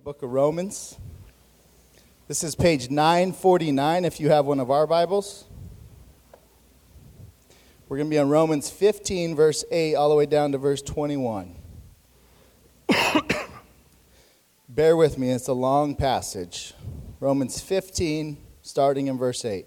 the book of Romans. This is page 949 if you have one of our Bibles. We're going to be on Romans 15, verse 8, all the way down to verse 21. Bear with me, it's a long passage. Romans 15, starting in verse 8.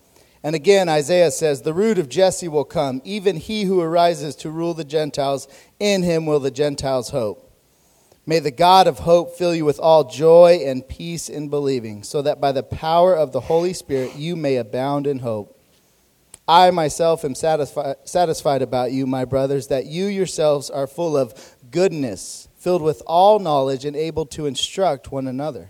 And again, Isaiah says, 'The root of Jesse will come, even he who arises to rule the Gentiles. In him will the Gentiles hope. May the God of hope fill you with all joy and peace in believing, so that by the power of the Holy Spirit you may abound in hope. I myself am satisfied about you, my brothers, that you yourselves are full of goodness, filled with all knowledge and able to instruct one another.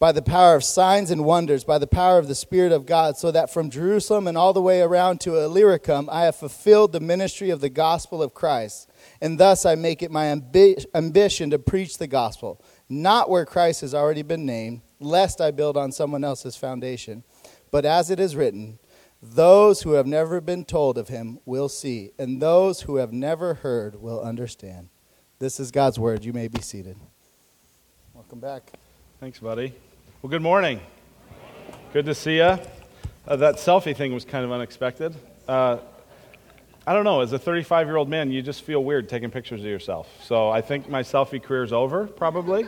by the power of signs and wonders, by the power of the Spirit of God, so that from Jerusalem and all the way around to Illyricum, I have fulfilled the ministry of the gospel of Christ. And thus I make it my ambition to preach the gospel, not where Christ has already been named, lest I build on someone else's foundation. But as it is written, 'Those who have never been told of him will see, and those who have never heard will understand.'" This is God's word. You may be seated. Welcome back. Thanks, buddy. Well, good morning. Good to see you. That selfie thing was kind of unexpected. I don't know, as a 35-year-old man, you just feel weird taking pictures of yourself. So I think my selfie career's over, probably.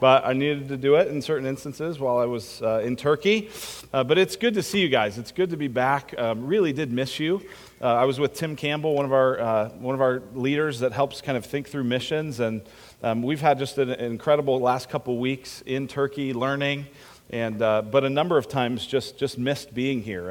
But I needed to do it in certain instances while I was in Turkey. But it's good to see you guys. It's good to be back. Really did miss you. I was with Tim Campbell, one of our leaders that helps kind of think through missions, and we've had just an incredible last couple weeks in Turkey learning, and but a number of times just missed being here,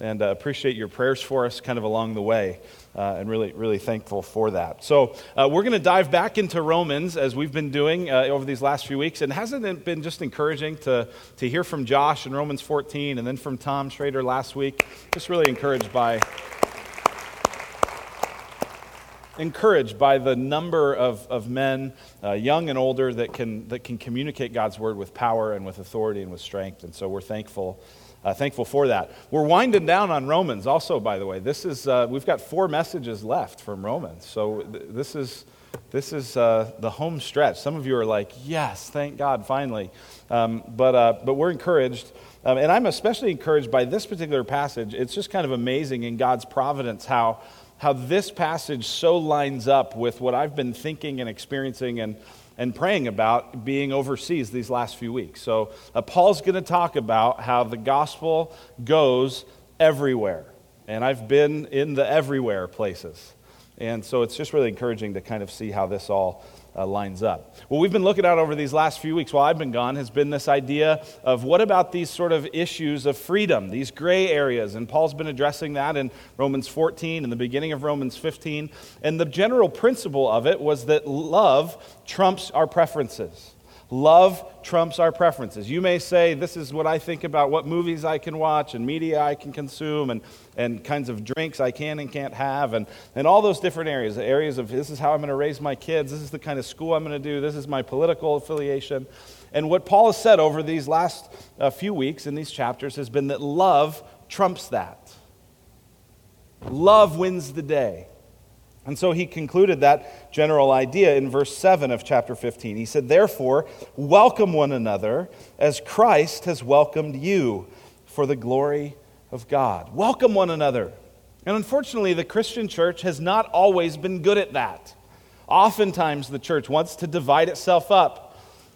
and appreciate your prayers for us kind of along the way, and really thankful for that. So we're going to dive back into Romans as we've been doing over these last few weeks, and hasn't it been just encouraging to hear from Josh in Romans 14, and then from Tom Schrader last week? Just really encouraged by the number of men, young and older, that can communicate God's word with power and with authority and with strength. And so we're thankful for that. We're winding down on Romans also, by the way. This is we've got 4 messages left from Romans. So this is the home stretch. Some of you are like, yes, thank God, finally. But we're encouraged. And I'm especially encouraged by this particular passage. It's just kind of amazing in God's providence how this passage so lines up with what I've been thinking and experiencing and praying about being overseas these last few weeks. So Paul's going to talk about how the gospel goes everywhere. And I've been in the everywhere places. And so it's just really encouraging to kind of see how this all lines up. What we've been looking at over these last few weeks while I've been gone has been this idea of what about these sort of issues of freedom, these gray areas, and Paul's been addressing that in Romans 14 and the beginning of Romans 15, and the general principle of it was that love trumps our preferences. Love trumps our preferences. You may say, this is what I think about what movies I can watch and media I can consume and kinds of drinks I can and can't have and all those different areas, the areas of this is how I'm going to raise my kids, this is the kind of school I'm going to do, this is my political affiliation. And what Paul has said over these last few weeks in these chapters has been that love trumps that. Love wins the day. And so he concluded that general idea in verse 7 of chapter 15. He said, "Therefore, welcome one another as Christ has welcomed you for the glory of God." Welcome one another. And unfortunately, the Christian church has not always been good at that. Oftentimes, the church wants to divide itself up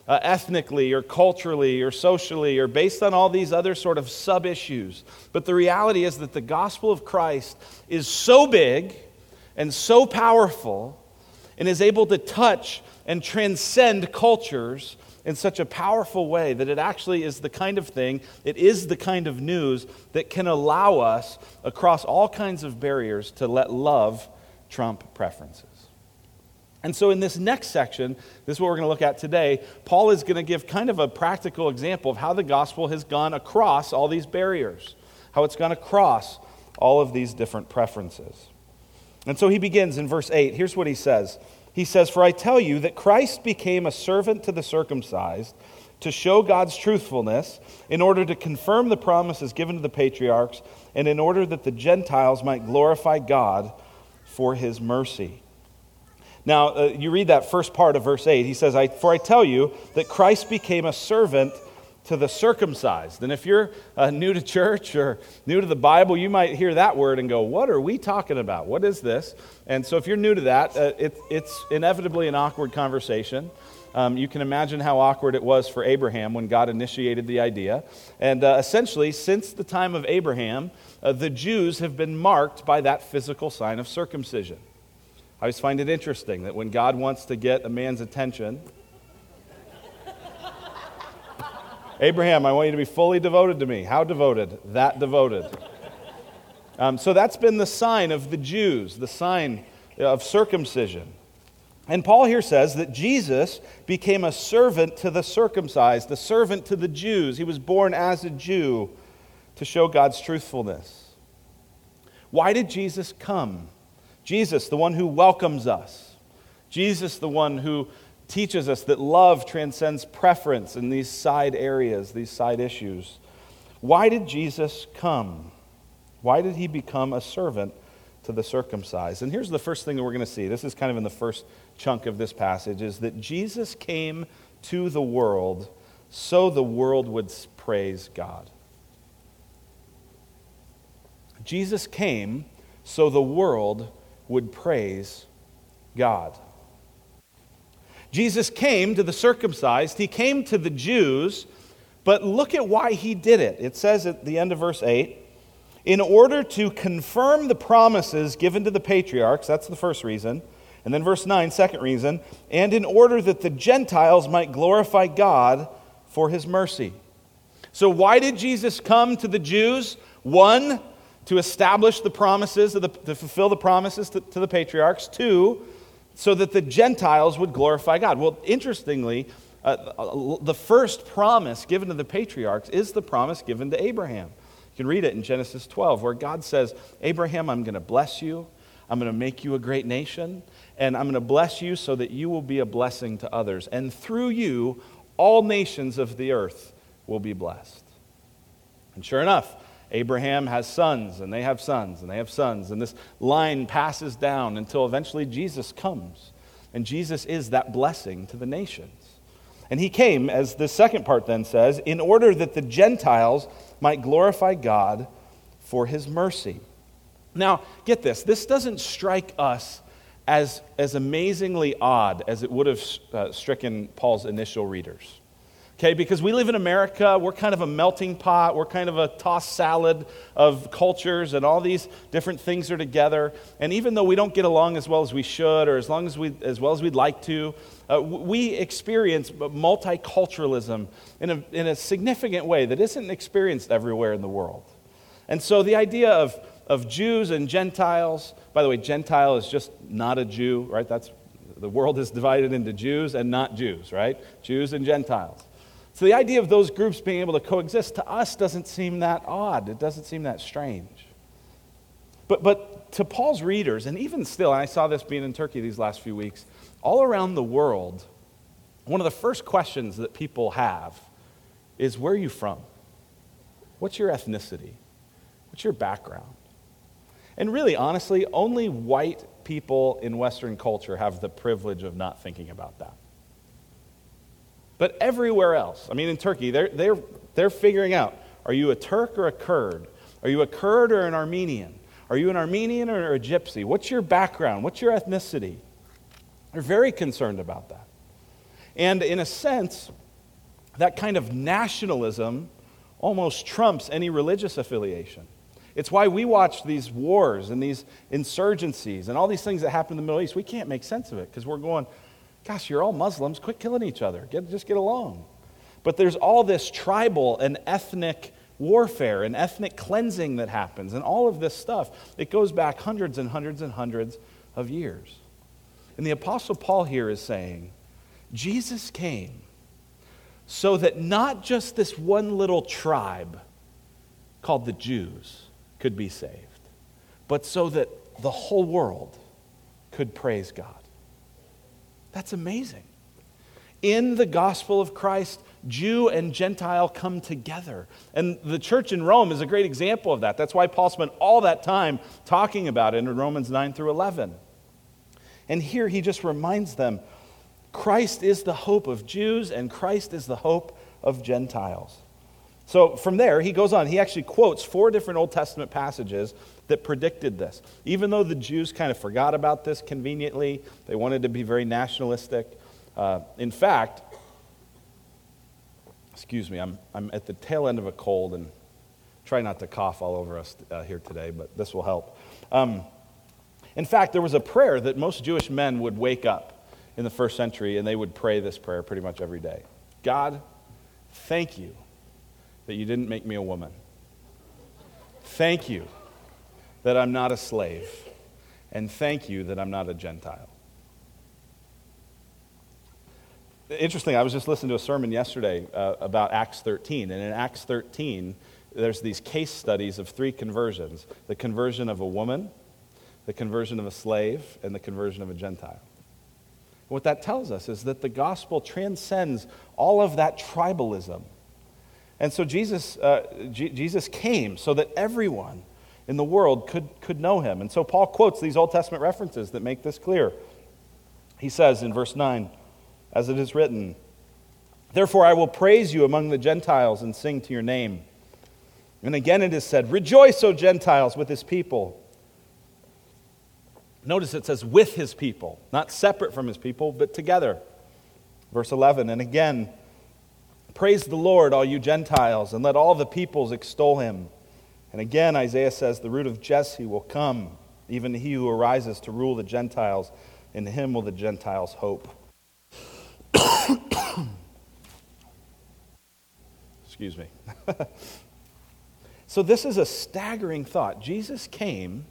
ethnically or culturally or socially or based on all these other sort of sub-issues. But the reality is that the gospel of Christ is so big and so powerful and is able to touch and transcend cultures in such a powerful way that it actually is the kind of thing, it is the kind of news that can allow us across all kinds of barriers to let love trump preferences. And so in this next section, this is what we're going to look at today, Paul is going to give kind of a practical example of how the gospel has gone across all these barriers, how it's gone across all of these different preferences. And so he begins in verse 8. Here's what he says. He says, "For I tell you that Christ became a servant to the circumcised to show God's truthfulness in order to confirm the promises given to the patriarchs and in order that the Gentiles might glorify God for his mercy." Now, you read that first part of verse 8. He says, "For I tell you that Christ became a servant to the circumcised." And if you're new to church or new to the Bible, you might hear that word and go, "What are we talking about? What is this?" And so if you're new to that, it's inevitably an awkward conversation. You can imagine how awkward it was for Abraham when God initiated the idea. And essentially, since the time of Abraham, the Jews have been marked by that physical sign of circumcision. I always find it interesting that when God wants to get a man's attention, "Abraham, I want you to be fully devoted to me." How devoted? That devoted. So that's been the sign of the Jews, the sign of circumcision. And Paul here says that Jesus became a servant to the circumcised, a servant to the Jews. He was born as a Jew to show God's truthfulness. Why did Jesus come? Jesus, the one who welcomes us. Jesus, the one who teaches us that love transcends preference in these side areas, these side issues. Why did Jesus come? Why did he become a servant to the circumcised? And here's the first thing that we're going to see. This is kind of in the first chunk of this passage, is that Jesus came to the world so the world would praise God. Jesus came so the world would praise God. Jesus came to the circumcised. He came to the Jews, but look at why he did it. It says at the end of verse 8, "In order to confirm the promises given to the patriarchs," that's the first reason, and then verse 9, second reason, "and in order that the Gentiles might glorify God for his mercy." So why did Jesus come to the Jews? One, to establish the promises, to fulfill the promises to the patriarchs. Two, so that the Gentiles would glorify God. Well, interestingly, the first promise given to the patriarchs is the promise given to Abraham. You can read it in Genesis 12, where God says, "Abraham, I'm going to bless you. I'm going to make you a great nation, and I'm going to bless you so that you will be a blessing to others. And through you, all nations of the earth will be blessed." And sure enough, Abraham has sons, and they have sons, and they have sons, and this line passes down until eventually Jesus comes. And Jesus is that blessing to the nations. And he came, as the second part then says, in order that the Gentiles might glorify God for his mercy. Now, get this. This doesn't strike us as amazingly odd as it would have stricken Paul's initial readers. Okay, because we live in America, we're kind of a melting pot, we're kind of a tossed salad of cultures, and all these different things are together. And even though we don't get along as well as we should, or as well as we'd like to, we experience multiculturalism in a significant way that isn't experienced everywhere in the world. And so the idea of Jews and Gentiles, by the way, Gentile is just not a Jew, right? The world is divided into Jews and not Jews, right? Jews and Gentiles. So the idea of those groups being able to coexist to us doesn't seem that odd. It doesn't seem that strange. But to Paul's readers, and even still, and I saw this being in Turkey these last few weeks, all around the world, one of the first questions that people have is, where are you from? What's your ethnicity? What's your background? And really, honestly, only white people in Western culture have the privilege of not thinking about that. But everywhere else, I mean, in Turkey, they're figuring out, are you a Turk or a Kurd? Are you a Kurd or an Armenian? Are you an Armenian or a Gypsy? What's your background? What's your ethnicity? They're very concerned about that. And in a sense, that kind of nationalism almost trumps any religious affiliation. It's why we watch these wars and these insurgencies and all these things that happen in the Middle East. We can't make sense of it because we're going, gosh, you're all Muslims. Quit killing each other. Just get along. But there's all this tribal and ethnic warfare and ethnic cleansing that happens and all of this stuff. It goes back hundreds and hundreds and hundreds of years. And the Apostle Paul here is saying, Jesus came so that not just this one little tribe called the Jews could be saved, but so that the whole world could praise God. That's amazing. In the gospel of Christ, Jew and Gentile come together. And the church in Rome is a great example of that. That's why Paul spent all that time talking about it in Romans 9 through 11. And here he just reminds them, Christ is the hope of Jews and Christ is the hope of Gentiles. So from there, he goes on. He actually quotes 4 different Old Testament passages that predicted this. Even though the Jews kind of forgot about this conveniently, they wanted to be very nationalistic. I'm at the tail end of a cold, and try not to cough all over us here today, but this will help. In fact, there was a prayer that most Jewish men would wake up in the first century, and they would pray this prayer pretty much every day. God, thank you that you didn't make me a woman. Thank you that I'm not a slave. And thank you that I'm not a Gentile. Interesting, I was just listening to a sermon yesterday about Acts 13. And in Acts 13, there's these case studies of 3 conversions. The conversion of a woman, the conversion of a slave, and the conversion of a Gentile. And what that tells us is that the gospel transcends all of that tribalism. And so Jesus came so that everyone in the world could know him. And so Paul quotes these Old Testament references that make this clear. He says in verse 9, as it is written, therefore I will praise you among the Gentiles and sing to your name. And again it is said, rejoice, O Gentiles, with his people. Notice it says with his people, not separate from his people, but together. Verse 11, and again, praise the Lord, all you Gentiles, and let all the peoples extol him. And again, Isaiah says, the root of Jesse will come, even he who arises to rule the Gentiles. In him will the Gentiles hope. Excuse me. So this is a staggering thought. Jesus came,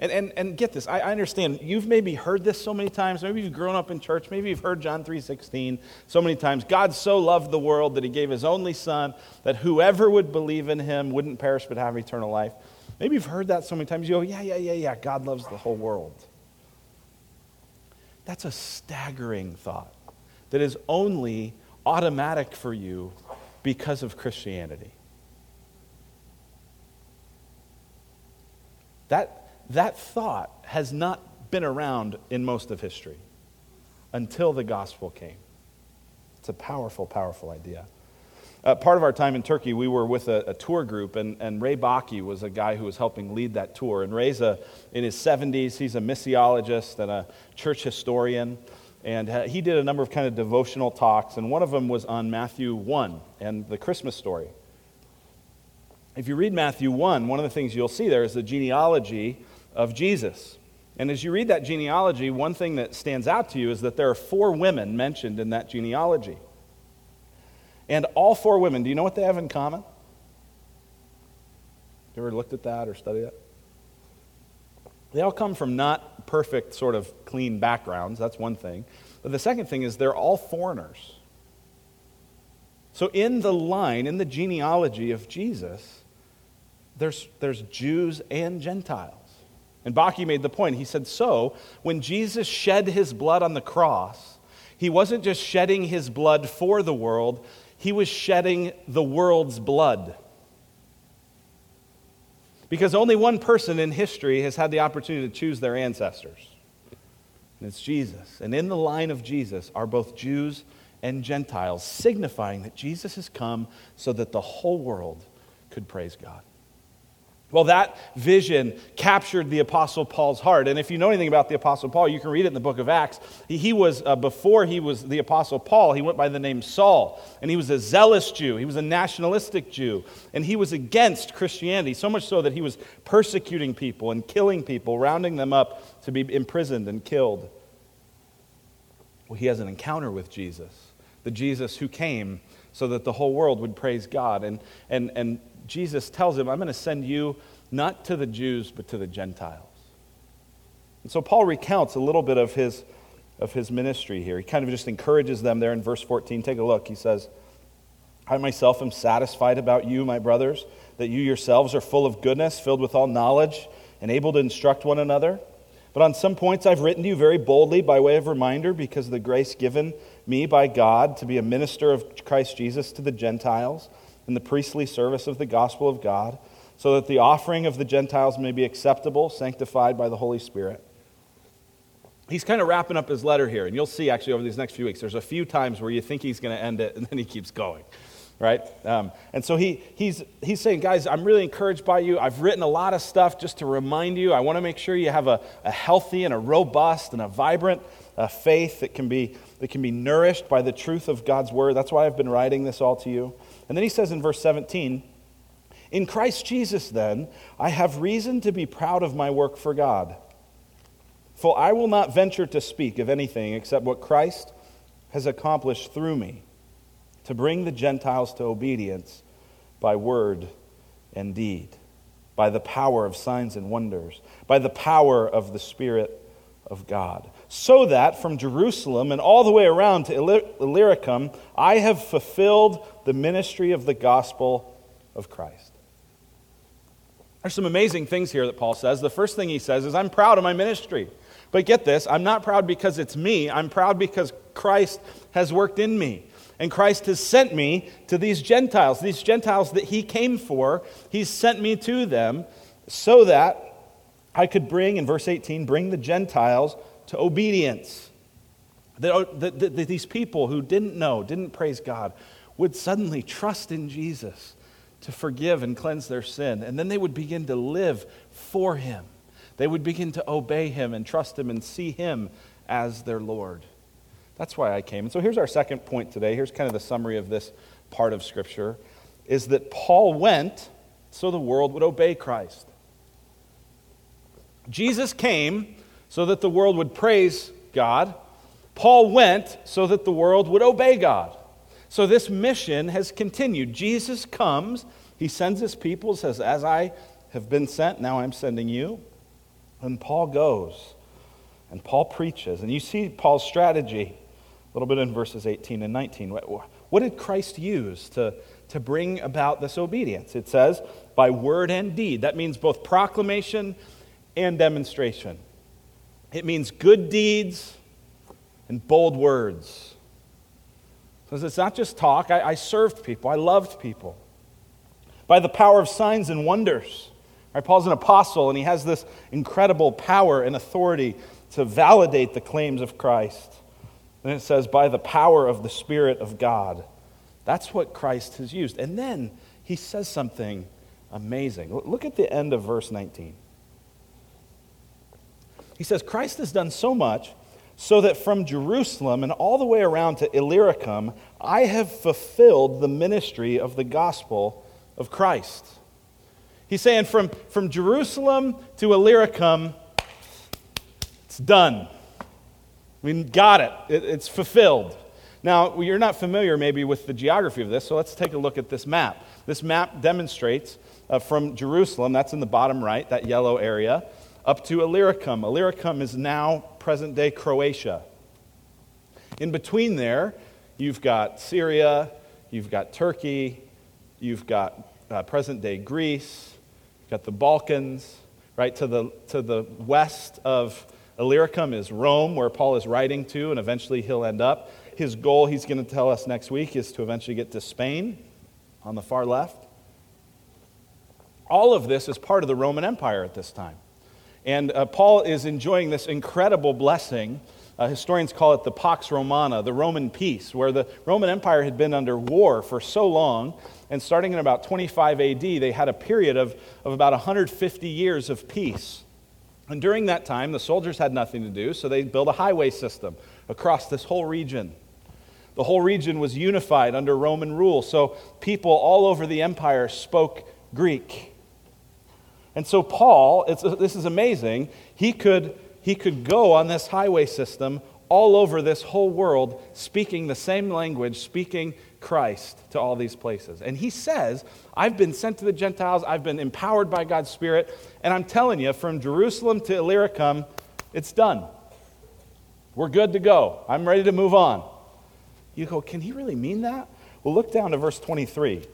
and get this, I understand, you've maybe heard this so many times, maybe you've grown up in church, maybe you've heard John 3:16 so many times, God so loved the world that he gave his only son, that whoever would believe in him wouldn't perish but have eternal life. Maybe you've heard that so many times, you go, yeah, God loves the whole world. That's a staggering thought that is only automatic for you because of Christianity. That thought has not been around in most of history until the gospel came. It's a powerful, powerful idea. Part of our time in Turkey, we were with a tour group, and Ray Bakke was a guy who was helping lead that tour. And Ray's in his 70s. He's a missiologist and a church historian. And he did a number of kind of devotional talks, and one of them was on Matthew 1 and the Christmas story. If you read Matthew 1, one of the things you'll see there is the genealogy of Jesus. And as you read that genealogy, one thing that stands out to you is that there are 4 women mentioned in that genealogy. And all 4 women, do you know what they have in common? You ever looked at that or studied that? They all come from not perfect sort of clean backgrounds. That's one thing. But the second thing is they're all foreigners. So in the line, in the genealogy of Jesus, there's Jews and Gentiles. And Bakke made the point. He said, so when Jesus shed his blood on the cross, he wasn't just shedding his blood for the world. He was shedding the world's blood. Because only one person in history has had the opportunity to choose their ancestors. And it's Jesus. And in the line of Jesus are both Jews and Gentiles, signifying that Jesus has come so that the whole world could praise God. Well, that vision captured the Apostle Paul's heart. And if you know anything about the Apostle Paul, you can read it in the book of Acts. He was, before he was the Apostle Paul, he went by the name Saul. And he was a zealous Jew. He was a nationalistic Jew. And he was against Christianity, so much so that he was persecuting people and killing people, rounding them up to be imprisoned and killed. Well, he has an encounter with Jesus, the Jesus who came so that the whole world would praise God. And Jesus tells him, I'm going to send you not to the Jews, but to the Gentiles. And so Paul recounts a little bit of his ministry here. He kind of just encourages them there in verse 14. Take a look. He says, I myself am satisfied about you, my brothers, that you yourselves are full of goodness, filled with all knowledge, and able to instruct one another. But on some points I've written to you very boldly by way of reminder, because of the grace given me by God to be a minister of Christ Jesus to the Gentiles, in the priestly service of the gospel of God, so that the offering of the Gentiles may be acceptable, sanctified by the Holy Spirit. He's kind of wrapping up his letter here, and you'll see actually over these next few weeks, there's a few times where you think he's going to end it, and then he keeps going, right? And so he's saying, guys, I'm really encouraged by you. I've written a lot of stuff just to remind you. I want to make sure you have a healthy and a robust and a vibrant faith that can be nourished by the truth of God's word. That's why I've been writing this all to you. And then he says in verse 17, in Christ Jesus then, I have reason to be proud of my work for God. For I will not venture to speak of anything except what Christ has accomplished through me to bring the Gentiles to obedience by word and deed, by the power of signs and wonders, by the power of the Spirit of God. So that from Jerusalem and all the way around to Illyricum, I have fulfilled the ministry of the gospel of Christ. There's some amazing things here that Paul says. The first thing he says is, I'm proud of my ministry. But get this, I'm not proud because it's me. I'm proud because Christ has worked in me. And Christ has sent me to these Gentiles that he came for. He's sent me to them so that I could bring, in verse 18, bring the Gentiles to obedience, that these people who didn't know, didn't praise God, would suddenly trust in Jesus to forgive and cleanse their sin, and then they would begin to live for him. They would begin to obey him and trust him and see him as their Lord. That's why I came. And so here's our second point today. Here's kind of the summary of this part of Scripture, is that Paul went so the world would obey Christ. Jesus came so that the world would praise God. Paul went so that the world would obey God. So this mission has continued. Jesus comes, he sends his people, says, as I have been sent, now I'm sending you. And Paul goes, and Paul preaches. And you see Paul's strategy a little bit in verses 18 and 19. What did Christ use to bring about this obedience? It says, by word and deed. That means both proclamation and demonstration. It means good deeds and bold words. Because it's not just talk. I served people. I loved people. By the power of signs and wonders. Right, Paul's an apostle, and he has this incredible power and authority to validate the claims of Christ. Then it says, by the power of the Spirit of God. That's what Christ has used. And then he says something amazing. Look at the end of verse 19. He says, Christ has done so much so that from Jerusalem and all the way around to Illyricum, I have fulfilled the ministry of the gospel of Christ. He's saying from Jerusalem to Illyricum, it's done. We got it. It's fulfilled. Now, you're not familiar maybe with the geography of this, so let's take a look at this map. This map demonstrates from Jerusalem, that's in the bottom right, that yellow area, up to Illyricum. Illyricum is now present-day Croatia. In between there, you've got Syria, you've got Turkey, you've got present-day Greece, you've got the Balkans, right? To the west of Illyricum is Rome, where Paul is writing to, and eventually he'll end up. His goal, he's going to tell us next week, is to eventually get to Spain on the far left. All of this is part of the Roman Empire at this time. And Paul is enjoying this incredible blessing Historians call it the Pax Romana, the Roman peace, where the Roman Empire had been under war for so long, and starting in about 25 AD, they had a period of about 150 years of peace. And during that time, the soldiers had nothing to do, so they built a highway system across this whole region. The whole region was unified under Roman rule, so people all over the empire spoke Greek. And so Paul, this is amazing, he could go on this highway system all over this whole world, speaking the same language, speaking Christ to all these places. And he says, I've been sent to the Gentiles, I've been empowered by God's Spirit, and I'm telling you, from Jerusalem to Illyricum, it's done. We're good to go. I'm ready to move on. You go, can he really mean that? Well, look down to verse 23.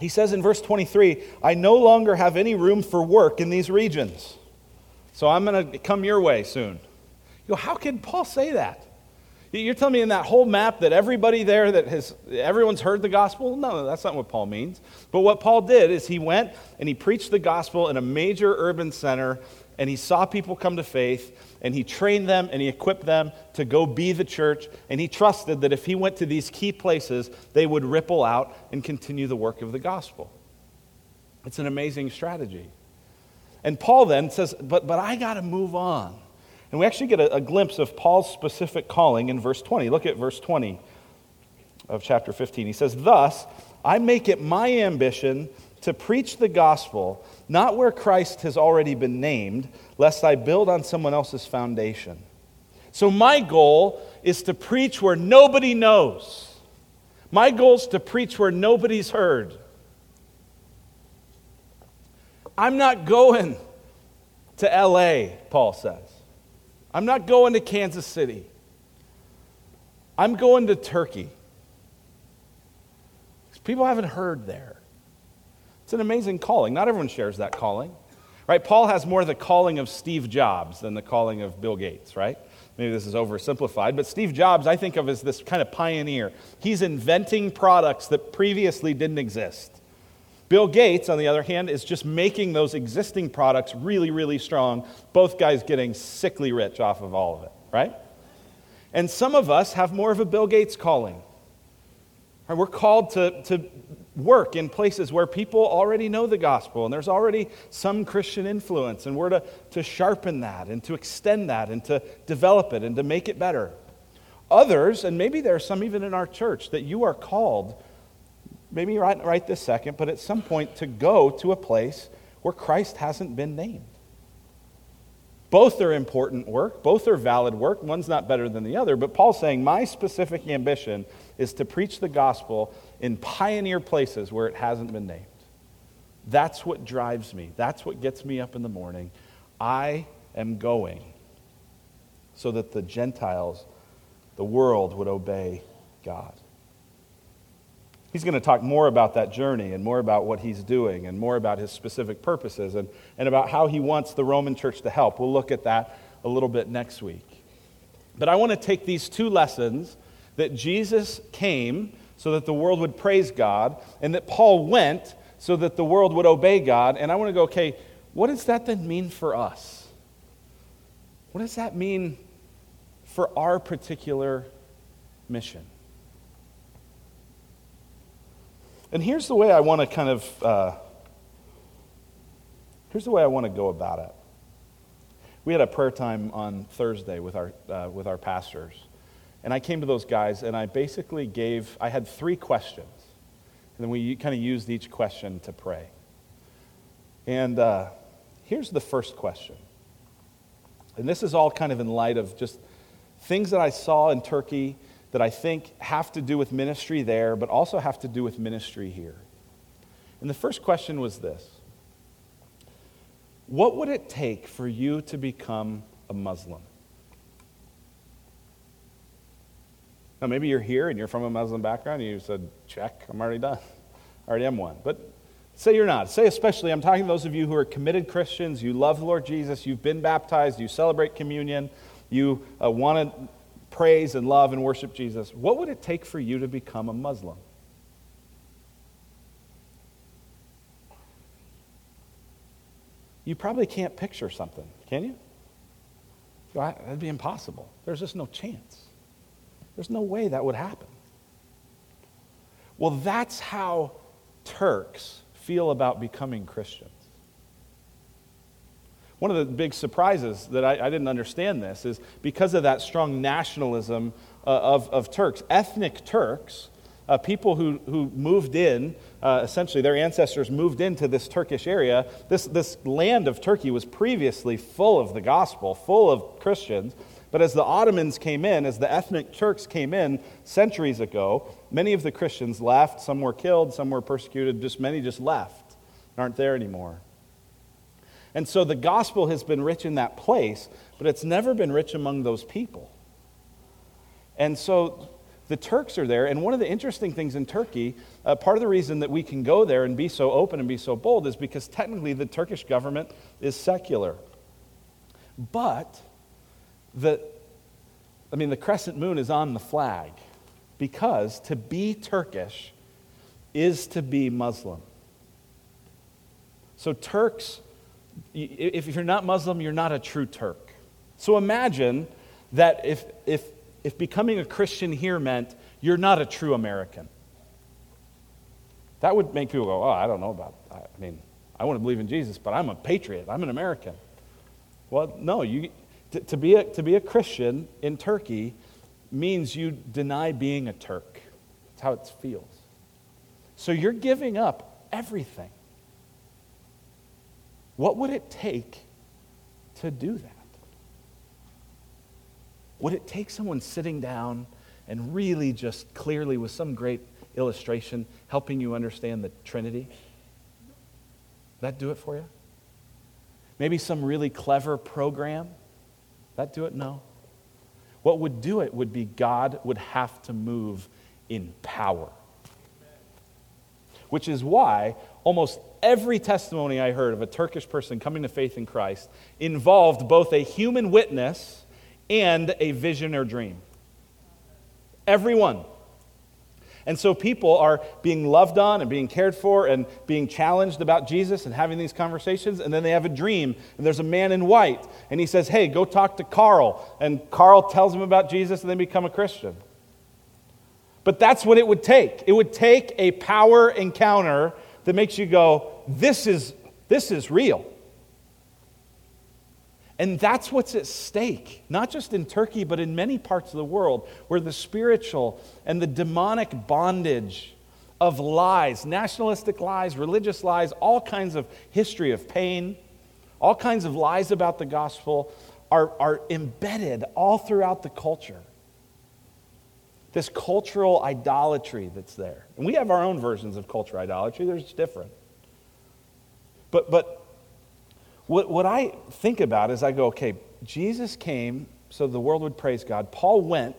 He says in verse 23, I no longer have any room for work in these regions, so I'm going to come your way soon. You go, how can Paul say that? You're telling me in that whole map that everybody there, everyone's heard the gospel? No, that's not what Paul means. But what Paul did is he went and he preached the gospel in a major urban center, and he saw people come to faith, and he trained them and he equipped them to go be the church, and he trusted that if he went to these key places, they would ripple out and continue the work of the gospel. It's an amazing strategy. And Paul then says, but I got to move on. And we actually get a glimpse of Paul's specific calling in verse 20. Look at verse 20 of chapter 15. He says, thus, I make it my ambition to preach the gospel, not where Christ has already been named, lest I build on someone else's foundation. So my goal is to preach where nobody knows. My goal is to preach where nobody's heard. I'm not going to LA, Paul says. I'm not going to Kansas City. I'm going to Turkey. Because people haven't heard there. It's an amazing calling. Not everyone shares that calling, right? Paul has more the calling of Steve Jobs than the calling of Bill Gates, right? Maybe this is oversimplified, but Steve Jobs I think of as this kind of pioneer. He's inventing products that previously didn't exist. Bill Gates, on the other hand, is just making those existing products really, really strong. Both guys getting sickly rich off of all of it, right? And some of us have more of a Bill Gates calling. We're called to work in places where people already know the gospel and there's already some Christian influence, and we're to sharpen that and to extend that and to develop it and to make it better. Others, and maybe there are some even in our church, that you are called maybe right this second, but at some point to go to a place where Christ hasn't been named. Both are important work. Both are valid work. One's not better than the other. But Paul's saying, my specific ambition is to preach the gospel in pioneer places where it hasn't been named. That's what drives me. That's what gets me up in the morning. I am going so that the Gentiles, the world, would obey God. He's going to talk more about that journey and more about what he's doing and more about his specific purposes and about how he wants the Roman church to help. We'll look at that a little bit next week. But I want to take these two lessons, that Jesus came so that the world would praise God and that Paul went so that the world would obey God. And I want to go, okay, what does that then mean for us? What does that mean for our particular mission? And here's the way I want to go about it. We had a prayer time on Thursday with our pastors, and I came to those guys and I basically I had three questions, and then we kind of used each question to pray. And here's the first question, and this is all kind of in light of just things that I saw in Turkey that I think have to do with ministry there, but also have to do with ministry here. And the first question was this: what would it take for you to become a Muslim? Now, maybe you're here and you're from a Muslim background, and you said, check, I'm already done. I already am one. But say you're not. Say especially, I'm talking to those of you who are committed Christians, you love the Lord Jesus, you've been baptized, you celebrate communion, you want to praise and love and worship Jesus. What would it take for you to become a Muslim? You probably can't picture something, can you? That'd be impossible. There's just no chance. There's no way that would happen. Well, that's how Turks feel about becoming Christians. One of the big surprises that I didn't understand this is because of that strong nationalism of Turks, ethnic Turks, people who moved in, essentially their ancestors moved into this Turkish area. This land of Turkey was previously full of the gospel, full of Christians. But as the Ottomans came in, as the ethnic Turks came in centuries ago, many of the Christians left. Some were killed, some were persecuted, many left and aren't there anymore. And so the gospel has been rich in that place, but it's never been rich among those people. And so the Turks are there, and one of the interesting things in Turkey, part of the reason that we can go there and be so open and be so bold is because technically the Turkish government is secular. But the crescent moon is on the flag, because to be Turkish is to be Muslim. So Turks, if you're not Muslim, you're not a true Turk. So imagine that if becoming a Christian here meant you're not a true American. That would make people go, I don't know about that. I want to believe in Jesus, but I'm a patriot. I'm an American. Well, no, to be a Christian in Turkey means you deny being a Turk. That's how it feels. So you're giving up everything. What would it take to do that? Would it take someone sitting down and really just clearly, with some great illustration, helping you understand the Trinity? Would that do it for you? Maybe some really clever program? Would that do it? No. What would do it would be God would have to move in power. Which is why almost every testimony I heard of a Turkish person coming to faith in Christ involved both a human witness and a vision or dream. Everyone. And so people are being loved on and being cared for and being challenged about Jesus and having these conversations, and then they have a dream, and there's a man in white, and he says, hey, go talk to Carl, and Carl tells him about Jesus, and they become a Christian. But that's what it would take. It would take a power encounter that makes you go, this is real. And that's what's at stake, not just in Turkey, but in many parts of the world, where the spiritual and the demonic bondage of lies, nationalistic lies, religious lies, all kinds of history of pain, all kinds of lies about the gospel are embedded all throughout the culture. This cultural idolatry that's there. And we have our own versions of cultural idolatry. They're just different. But what I think about is I go, okay, Jesus came so the world would praise God. Paul went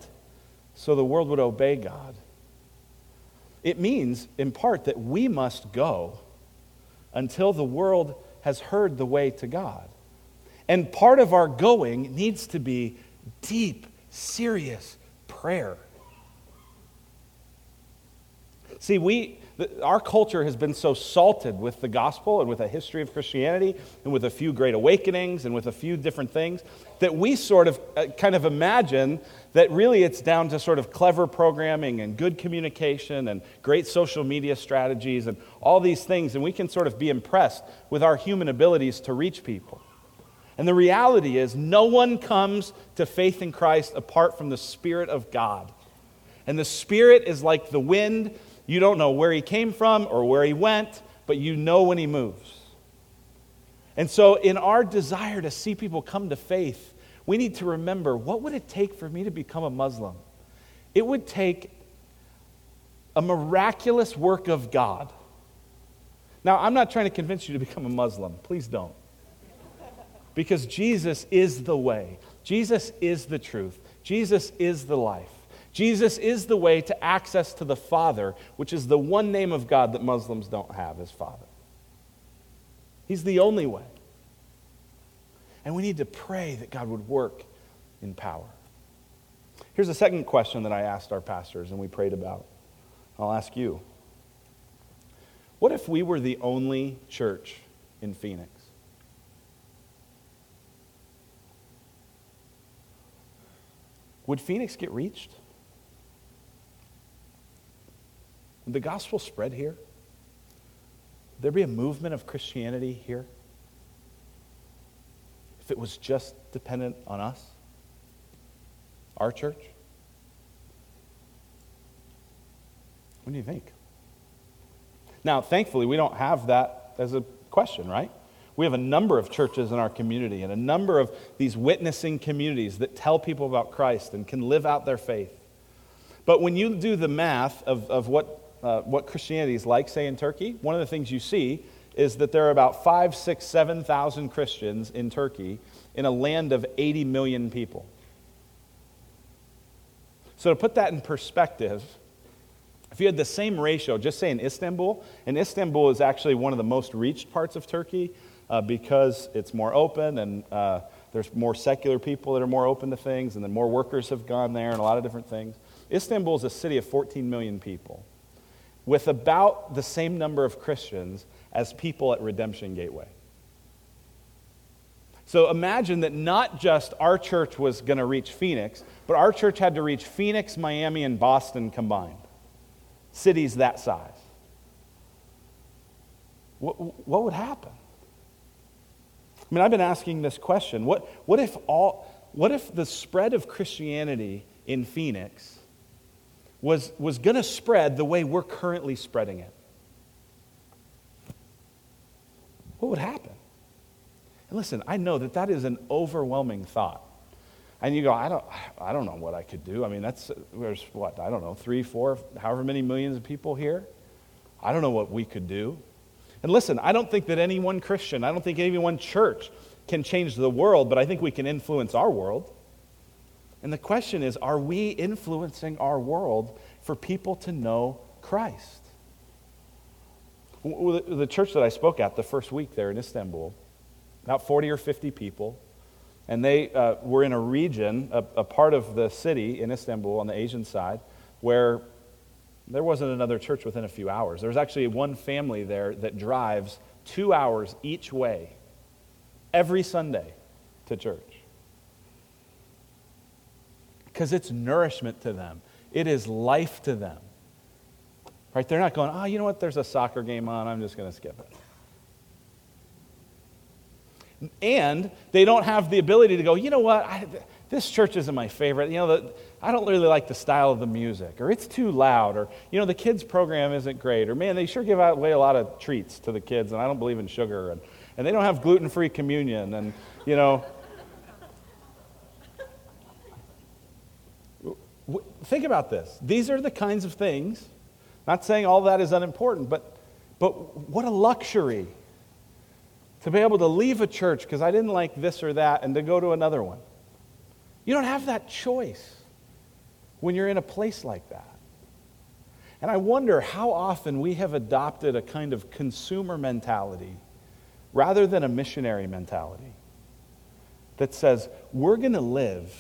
so the world would obey God. It means, in part, that we must go until the world has heard the way to God. And part of our going needs to be deep, serious prayer. See, our culture has been so salted with the gospel and with a history of Christianity and with a few great awakenings and with a few different things that we sort of kind of imagine that really it's down to sort of clever programming and good communication and great social media strategies and all these things, and we can sort of be impressed with our human abilities to reach people. And the reality is no one comes to faith in Christ apart from the Spirit of God. And the Spirit is like the wind. You don't know where he came from or where he went, but you know when he moves. And so in our desire to see people come to faith, we need to remember, what would it take for me to become a Muslim? It would take a miraculous work of God. Now, I'm not trying to convince you to become a Muslim. Please don't. Because Jesus is the way. Jesus is the truth. Jesus is the life. Jesus is the way to access to the Father, which is the one name of God that Muslims don't have as Father. He's the only way. And we need to pray that God would work in power. Here's a second question that I asked our pastors and we prayed about. I'll ask you. What if we were the only church in Phoenix? Would Phoenix get reached? Would the gospel spread here? Would there be a movement of Christianity here? If it was just dependent on us, our church? What do you think? Now, thankfully, we don't have that as a question, right? We have a number of churches in our community and a number of these witnessing communities that tell people about Christ and can live out their faith. But when you do the math of what Christianity is like, say, in Turkey, one of the things you see is that there are about 5,000, 6,000, 7,000 Christians in Turkey in a land of 80 million people. So to put that in perspective, if you had the same ratio, just say in Istanbul is actually one of the most reached parts of Turkey because it's more open and there's more secular people that are more open to things, and then more workers have gone there and a lot of different things. Istanbul is a city of 14 million people with about the same number of Christians as people at Redemption Gateway. So imagine that not just our church was going to reach Phoenix, but our church had to reach Phoenix, Miami, and Boston combined. Cities that size. What would happen? I mean, I've been asking this question. What if the spread of Christianity in Phoenix was going to spread the way we're currently spreading it? What would happen? And listen, I know that that is an overwhelming thought. And you go, I don't know what I could do. I mean, there's what, I don't know, 3, 4, however many millions of people here. I don't know what we could do. And listen, I don't think that any one Christian, I don't think any one church can change the world, but I think we can influence our world. And the question is, are we influencing our world for people to know Christ? The church that I spoke at the first week there in Istanbul, about 40 or 50 people, and they were in a region, a part of the city in Istanbul on the Asian side, where there wasn't another church within a few hours. There was actually one family there that drives 2 hours each way every Sunday to church. Because it's nourishment to them. It is life to them. Right? They're not going, oh, you know what, there's a soccer game on, I'm just going to skip it. And they don't have the ability to go, you know what, this church isn't my favorite. You know, I don't really like the style of the music, or it's too loud, or, you know, the kids' program isn't great, or, man, they sure give away a lot of treats to the kids, and I don't believe in sugar, and they don't have gluten-free communion, and, you know. Think about this. These are the kinds of things, not saying all that is unimportant, but what a luxury to be able to leave a church because I didn't like this or that and to go to another one. You don't have that choice when you're in a place like that. And I wonder how often we have adopted a kind of consumer mentality rather than a missionary mentality that says, we're going to live,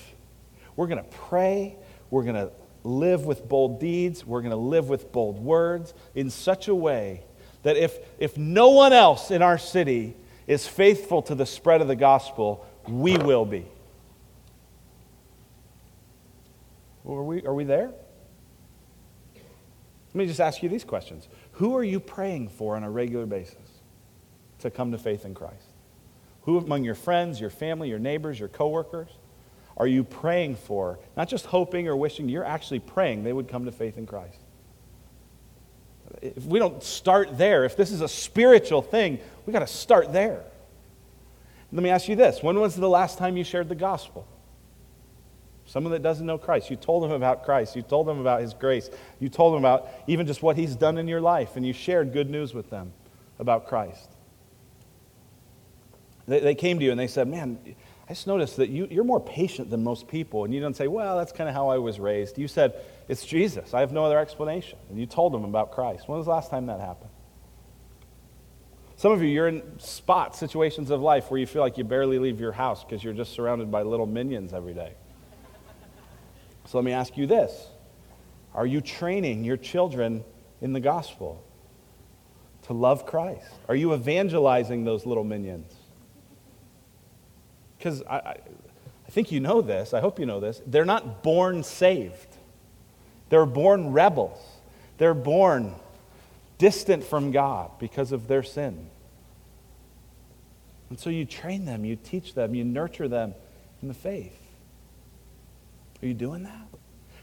we're going to pray, we're going to live with bold deeds, we're going to live with bold words in such a way that if no one else in our city is faithful to the spread of the gospel, we will be. Well, are we there? Let me just ask you these questions. Who are you praying for on a regular basis to come to faith in Christ? Who among your friends, your family, your neighbors, your coworkers are you praying for? Not just hoping or wishing, you're actually praying they would come to faith in Christ. If we don't start there, if this is a spiritual thing, we got to start there. Let me ask you this. When was the last time you shared the gospel? Someone that doesn't know Christ. You told them about Christ. You told them about His grace. You told them about even just what He's done in your life, and you shared good news with them about Christ. They came to you and they said, man, I just noticed that you're more patient than most people. And you don't say, well, that's kind of how I was raised. You said, it's Jesus. I have no other explanation. And you told them about Christ. When was the last time that happened? Some of you, you're in situations of life where you feel like you barely leave your house because you're just surrounded by little minions every day. So let me ask you this. Are you training your children in the gospel to love Christ? Are you evangelizing those little minions? Because I think you know this, I hope you know this, they're not born saved. They're born rebels. They're born distant from God because of their sin. And so you train them, you teach them, you nurture them in the faith. Are you doing that?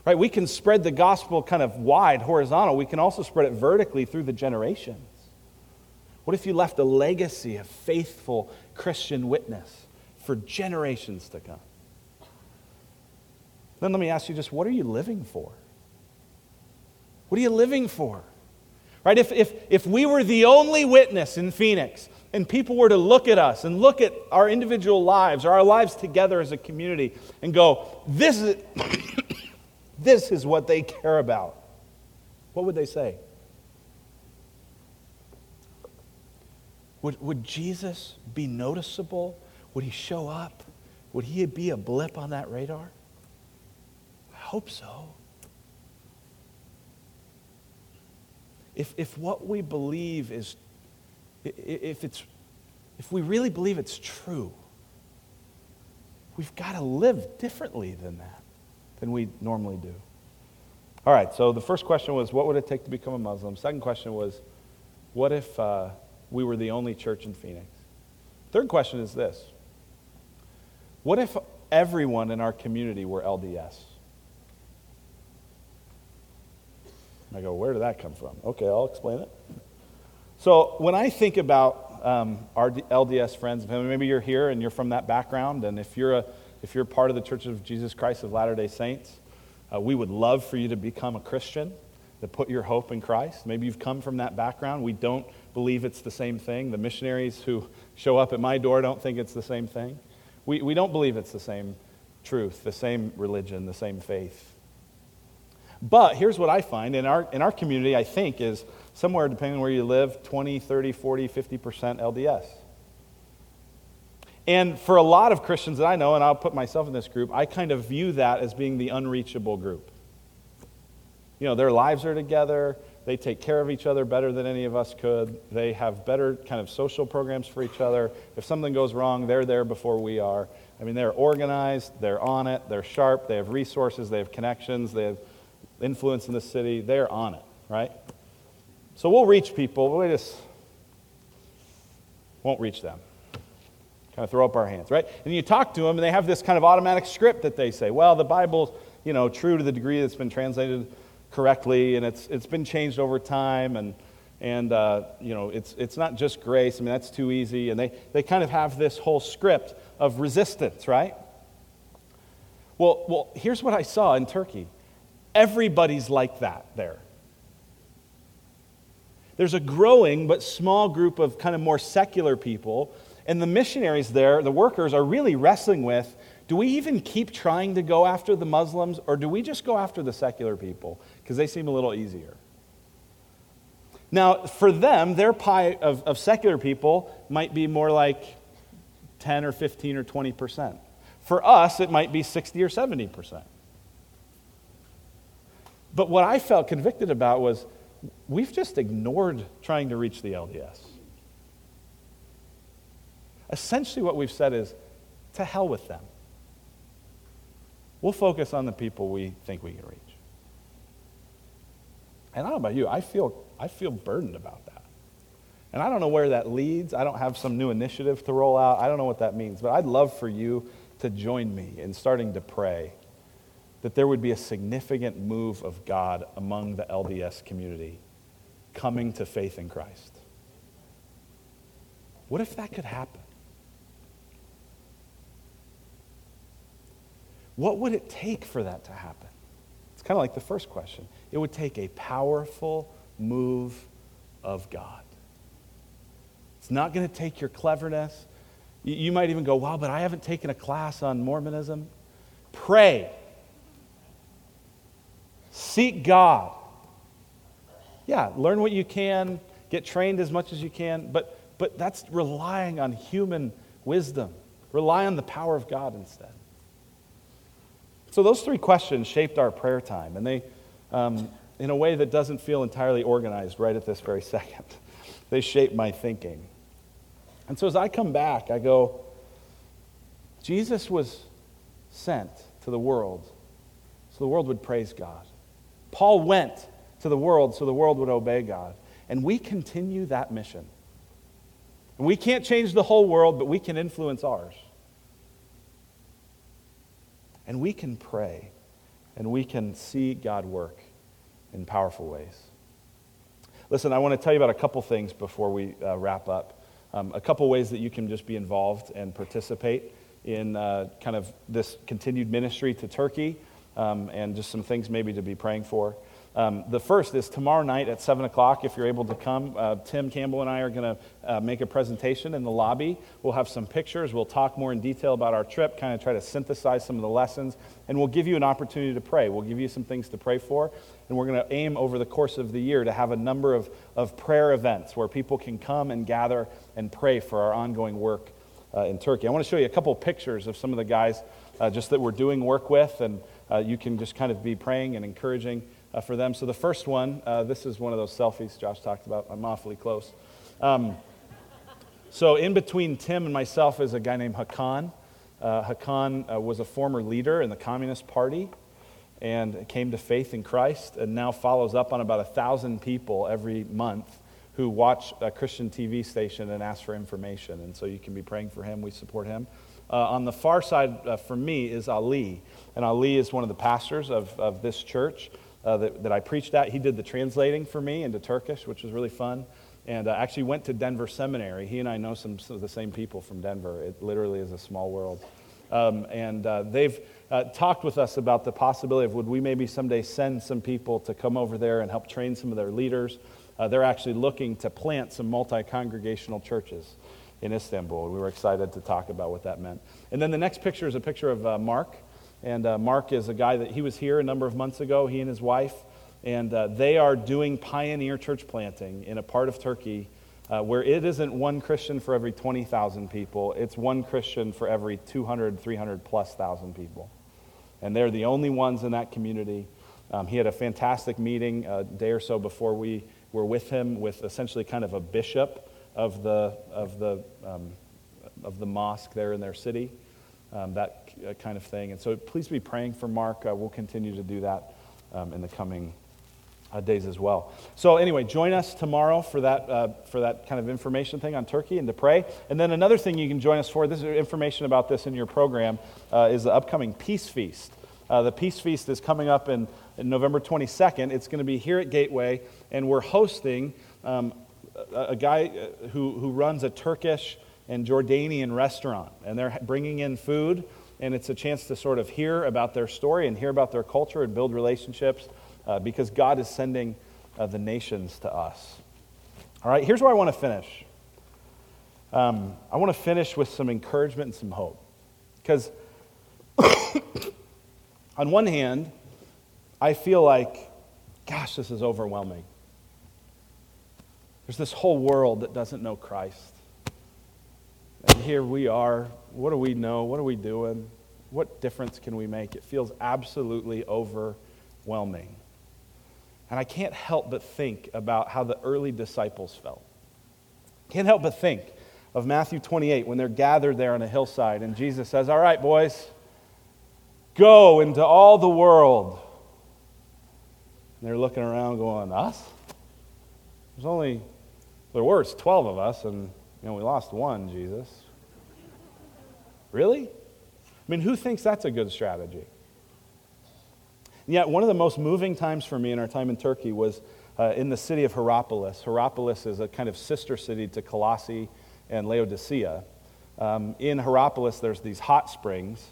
Right? We can spread the gospel kind of wide, horizontal. We can also spread it vertically through the generations. What if you left a legacy of faithful Christian witness for generations to come? Then let me ask you just, what are you living for? What are you living for? Right? If we were the only witness in Phoenix, and people were to look at us and look at our individual lives or our lives together as a community and go, this is this is what they care about, what would they say? Would Jesus be noticeable? Would he show up? Would he be a blip on that radar? I hope so. If what we believe is, if we really believe it's true, we've got to live differently than that, than we normally do. All right, so the first question was, what would it take to become a Muslim? Second question was, what if we were the only church in Phoenix? Third question is this: what if everyone in our community were LDS? I go, where did that come from? Okay, I'll explain it. So when I think about our LDS friends, maybe you're here and you're from that background, and if you're part of the Church of Jesus Christ of Latter-day Saints, we would love for you to become a Christian, to put your hope in Christ. Maybe you've come from that background. We don't believe it's the same thing. The missionaries who show up at my door don't think it's the same thing. We don't believe it's the same truth, the same religion, the same faith. But here's what I find in our community, I think, is somewhere, depending on where you live, 20, 30, 40, 50% LDS. And for a lot of Christians that I know, and I'll put myself in this group, I kind of view that as being the unreachable group. You know, their lives are together, they take care of each other better than any of us could, they have better kind of social programs for each other. If something goes wrong, they're there before we are. I mean, they're organized, they're on it, they're sharp, they have resources, they have connections, they have influence in the city, they're on it, right? So we'll reach people, but we just won't reach them. Kind of throw up our hands, right? And you talk to them, and they have this kind of automatic script that they say, well, the Bible's, you know, true to the degree that's been translated correctly, and it's been changed over time, and you know, it's not just grace. I mean, that's too easy. And they kind of have this whole script of resistance, right? Well, here's what I saw in Turkey. Everybody's like that there. There's a growing but small group of kind of more secular people, and the missionaries there, the workers, are really wrestling with, do we even keep trying to go after the Muslims, or do we just go after the secular people? Because they seem a little easier. Now, for them, their pie of secular people might be more like 10 or 15 or 20%. For us, it might be 60 or 70%. But what I felt convicted about was, we've just ignored trying to reach the LDS. Essentially what we've said is, to hell with them. We'll focus on the people we think we can reach. And I don't know about you, I feel burdened about that. And I don't know where that leads. I don't have some new initiative to roll out. I don't know what that means. But I'd love for you to join me in starting to pray that there would be a significant move of God among the LDS community coming to faith in Christ. What if that could happen? What would it take for that to happen? It's kind of like the first question. It would take a powerful move of God. It's not going to take your cleverness. You might even go, wow, but I haven't taken a class on Mormonism. Pray. Seek God. Yeah, learn what you can, get trained as much as you can, but that's relying on human wisdom. Rely on the power of God instead. So those three questions shaped our prayer time, and they, in a way that doesn't feel entirely organized right at this very second, they shaped my thinking. And so as I come back, I go, Jesus was sent to the world so the world would praise God. Paul went to the world so the world would obey God. And we continue that mission. And we can't change the whole world, but we can influence ours. And we can pray, and we can see God work in powerful ways. Listen, I want to tell you about a couple things before we wrap up. A couple ways that you can just be involved and participate in kind of this continued ministry to Turkey, and just some things maybe to be praying for. The first is tomorrow night at 7 o'clock, if you're able to come, Tim Campbell and I are going to make a presentation in the lobby. We'll have some pictures. We'll talk more in detail about our trip, kind of try to synthesize some of the lessons, and we'll give you an opportunity to pray. We'll give you some things to pray for, and we're going to aim over the course of the year to have a number of prayer events where people can come and gather and pray for our ongoing work in Turkey. I want to show you a couple pictures of some of the guys just that we're doing work with, and you can just kind of be praying and encouraging for them. So the first one, this is one of those selfies Josh talked about. I'm awfully close. So in between Tim and myself is a guy named Hakan. Hakan was a former leader in the Communist Party and came to faith in Christ, and now follows up on about 1,000 people every month who watch a Christian TV station and ask for information. And so you can be praying for him. We support him. On the far side for me is Ali. And Ali is one of the pastors of this church that I preached at. He did the translating for me into Turkish, which was really fun, and actually went to Denver Seminary. He and I know some of the same people from Denver. It literally is a small world. And they've talked with us about the possibility of would we maybe someday send some people to come over there and help train some of their leaders. They're actually looking to plant some multi-congregational churches in Istanbul. We were excited to talk about what that meant. And then the next picture is a picture of Mark. And Mark is a guy that he was here a number of months ago, he and his wife, and they are doing pioneer church planting in a part of Turkey where it isn't one Christian for every 20,000 people, it's one Christian for every 200, 300 plus thousand people. And they're the only ones in that community. He had a fantastic meeting a day or so before we were with him with essentially kind of a bishop of the mosque there in their city. That kind of thing. And so please be praying for Mark. We'll continue to do that in the coming days as well. So anyway, join us tomorrow for that kind of information thing on Turkey and to pray. And then another thing you can join us for, this is information about this in your program, is the upcoming Peace Feast. The Peace Feast is coming up in November 22nd. It's going to be here at Gateway, and we're hosting a guy who runs a Turkish and Jordanian restaurant, and they're bringing in food, and it's a chance to sort of hear about their story and hear about their culture and build relationships because God is sending the nations to us. All right, here's where I want to finish. I want to finish with some encouragement and some hope, because on one hand, I feel like, gosh, this is overwhelming. There's this whole world that doesn't know Christ. And here we are. What do we know? What are we doing? What difference can we make? It feels absolutely overwhelming. And I can't help but think about how the early disciples felt. Can't help but think of Matthew 28 when they're gathered there on a hillside and Jesus says, "All right, boys, go into all the world." And they're looking around going, "Us? There were 12 of us, and we lost one, Jesus. Really? I mean, who thinks that's a good strategy?" And yet, one of the most moving times for me in our time in Turkey was in the city of Hierapolis. Hierapolis is a kind of sister city to Colossae and Laodicea. In Hierapolis, there's these hot springs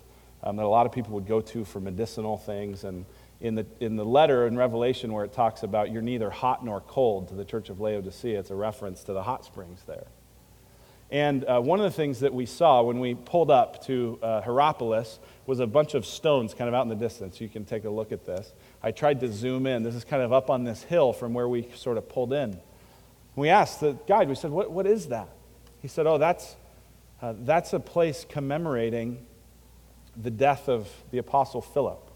that a lot of people would go to for medicinal things. And in the letter in Revelation where it talks about you're neither hot nor cold to the church of Laodicea, it's a reference to the hot springs there. And one of the things that we saw when we pulled up to Hierapolis was a bunch of stones kind of out in the distance. You can take a look at this. I tried to zoom in. This is kind of up on this hill from where we sort of pulled in. We asked the guide, we said, what is that? He said, that's a place commemorating the death of the Apostle Philip.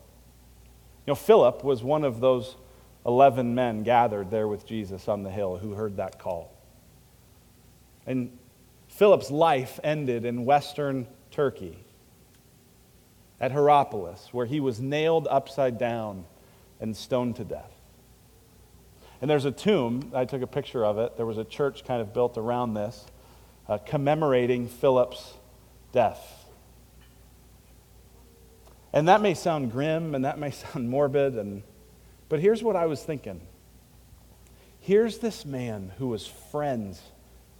Philip was one of those 11 men gathered there with Jesus on the hill who heard that call. And Philip's life ended in Western Turkey at Hierapolis, where he was nailed upside down and stoned to death. And there's a tomb, I took a picture of it, there was a church kind of built around this, commemorating Philip's death. And that may sound grim, and that may sound morbid, but here's what I was thinking. Here's this man who was friends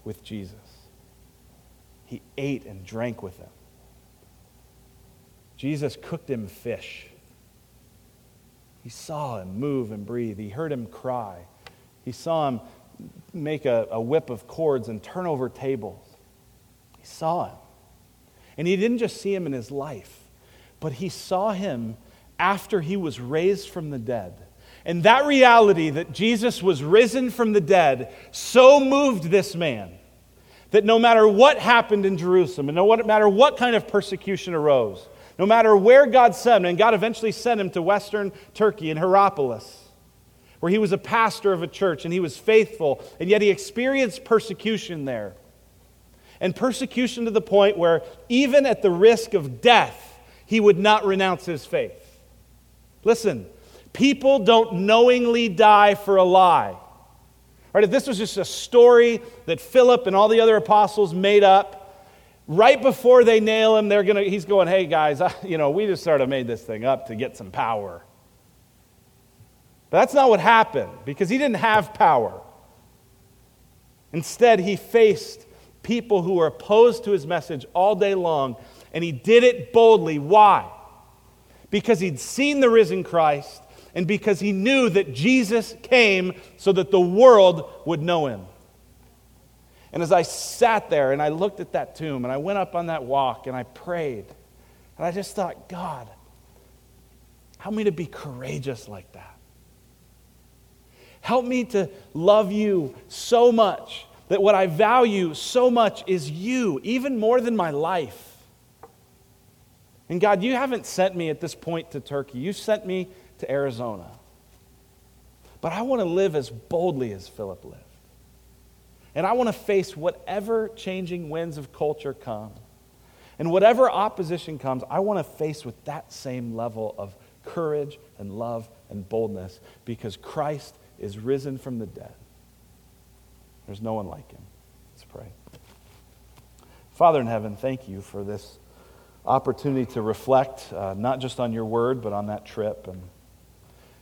with Jesus. He ate and drank with him. Jesus cooked him fish. He saw him move and breathe. He heard him cry. He saw him make a whip of cords and turn over tables. He saw him. And he didn't just see him in his life, but he saw him after he was raised from the dead. And that reality that Jesus was risen from the dead so moved this man that no matter what happened in Jerusalem, and no matter what kind of persecution arose, no matter where God sent him, and God eventually sent him to Western Turkey in Hierapolis, where he was a pastor of a church, and he was faithful, and yet he experienced persecution there. And persecution to the point where even at the risk of death, he would not renounce his faith. Listen, people don't knowingly die for a lie. Right? If this was just a story that Philip and all the other apostles made up, right before they nail him, he's going, hey guys, we just sort of made this thing up to get some power. But that's not what happened, because he didn't have power. Instead, he faced people who were opposed to his message all day long, and he did it boldly. Why? Because he'd seen the risen Christ, and because he knew that Jesus came so that the world would know him. And as I sat there and I looked at that tomb and I went up on that walk and I prayed, and I just thought, God, help me to be courageous like that. Help me to love you so much that what I value so much is you, even more than my life. And God, you haven't sent me at this point to Turkey. You sent me to Arizona. But I want to live as boldly as Philip lived. And I want to face whatever changing winds of culture come. And whatever opposition comes, I want to face with that same level of courage and love and boldness, because Christ is risen from the dead. There's no one like him. Let's pray. Father in heaven, thank you for this opportunity to reflect, not just on your word, but on that trip. And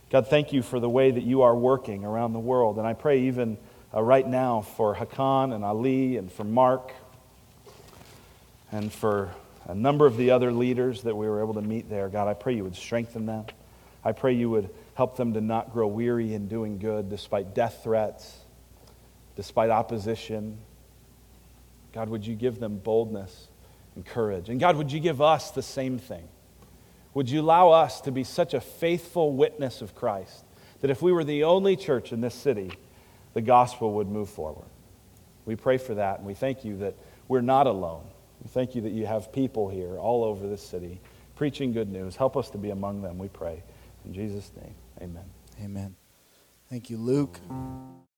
God, thank you for the way that you are working around the world. And I pray even right now for Hakan and Ali and for Mark and for a number of the other leaders that we were able to meet there. God, I pray you would strengthen them. I pray you would help them to not grow weary in doing good despite death threats, despite opposition. God, would you give them boldness and courage? And God, would you give us the same thing? Would you allow us to be such a faithful witness of Christ that if we were the only church in this city, the gospel would move forward. We pray for that, and we thank you that we're not alone. We thank you that you have people here all over this city preaching good news. Help us to be among them, we pray. In Jesus' name, amen. Amen. Thank you, Luke.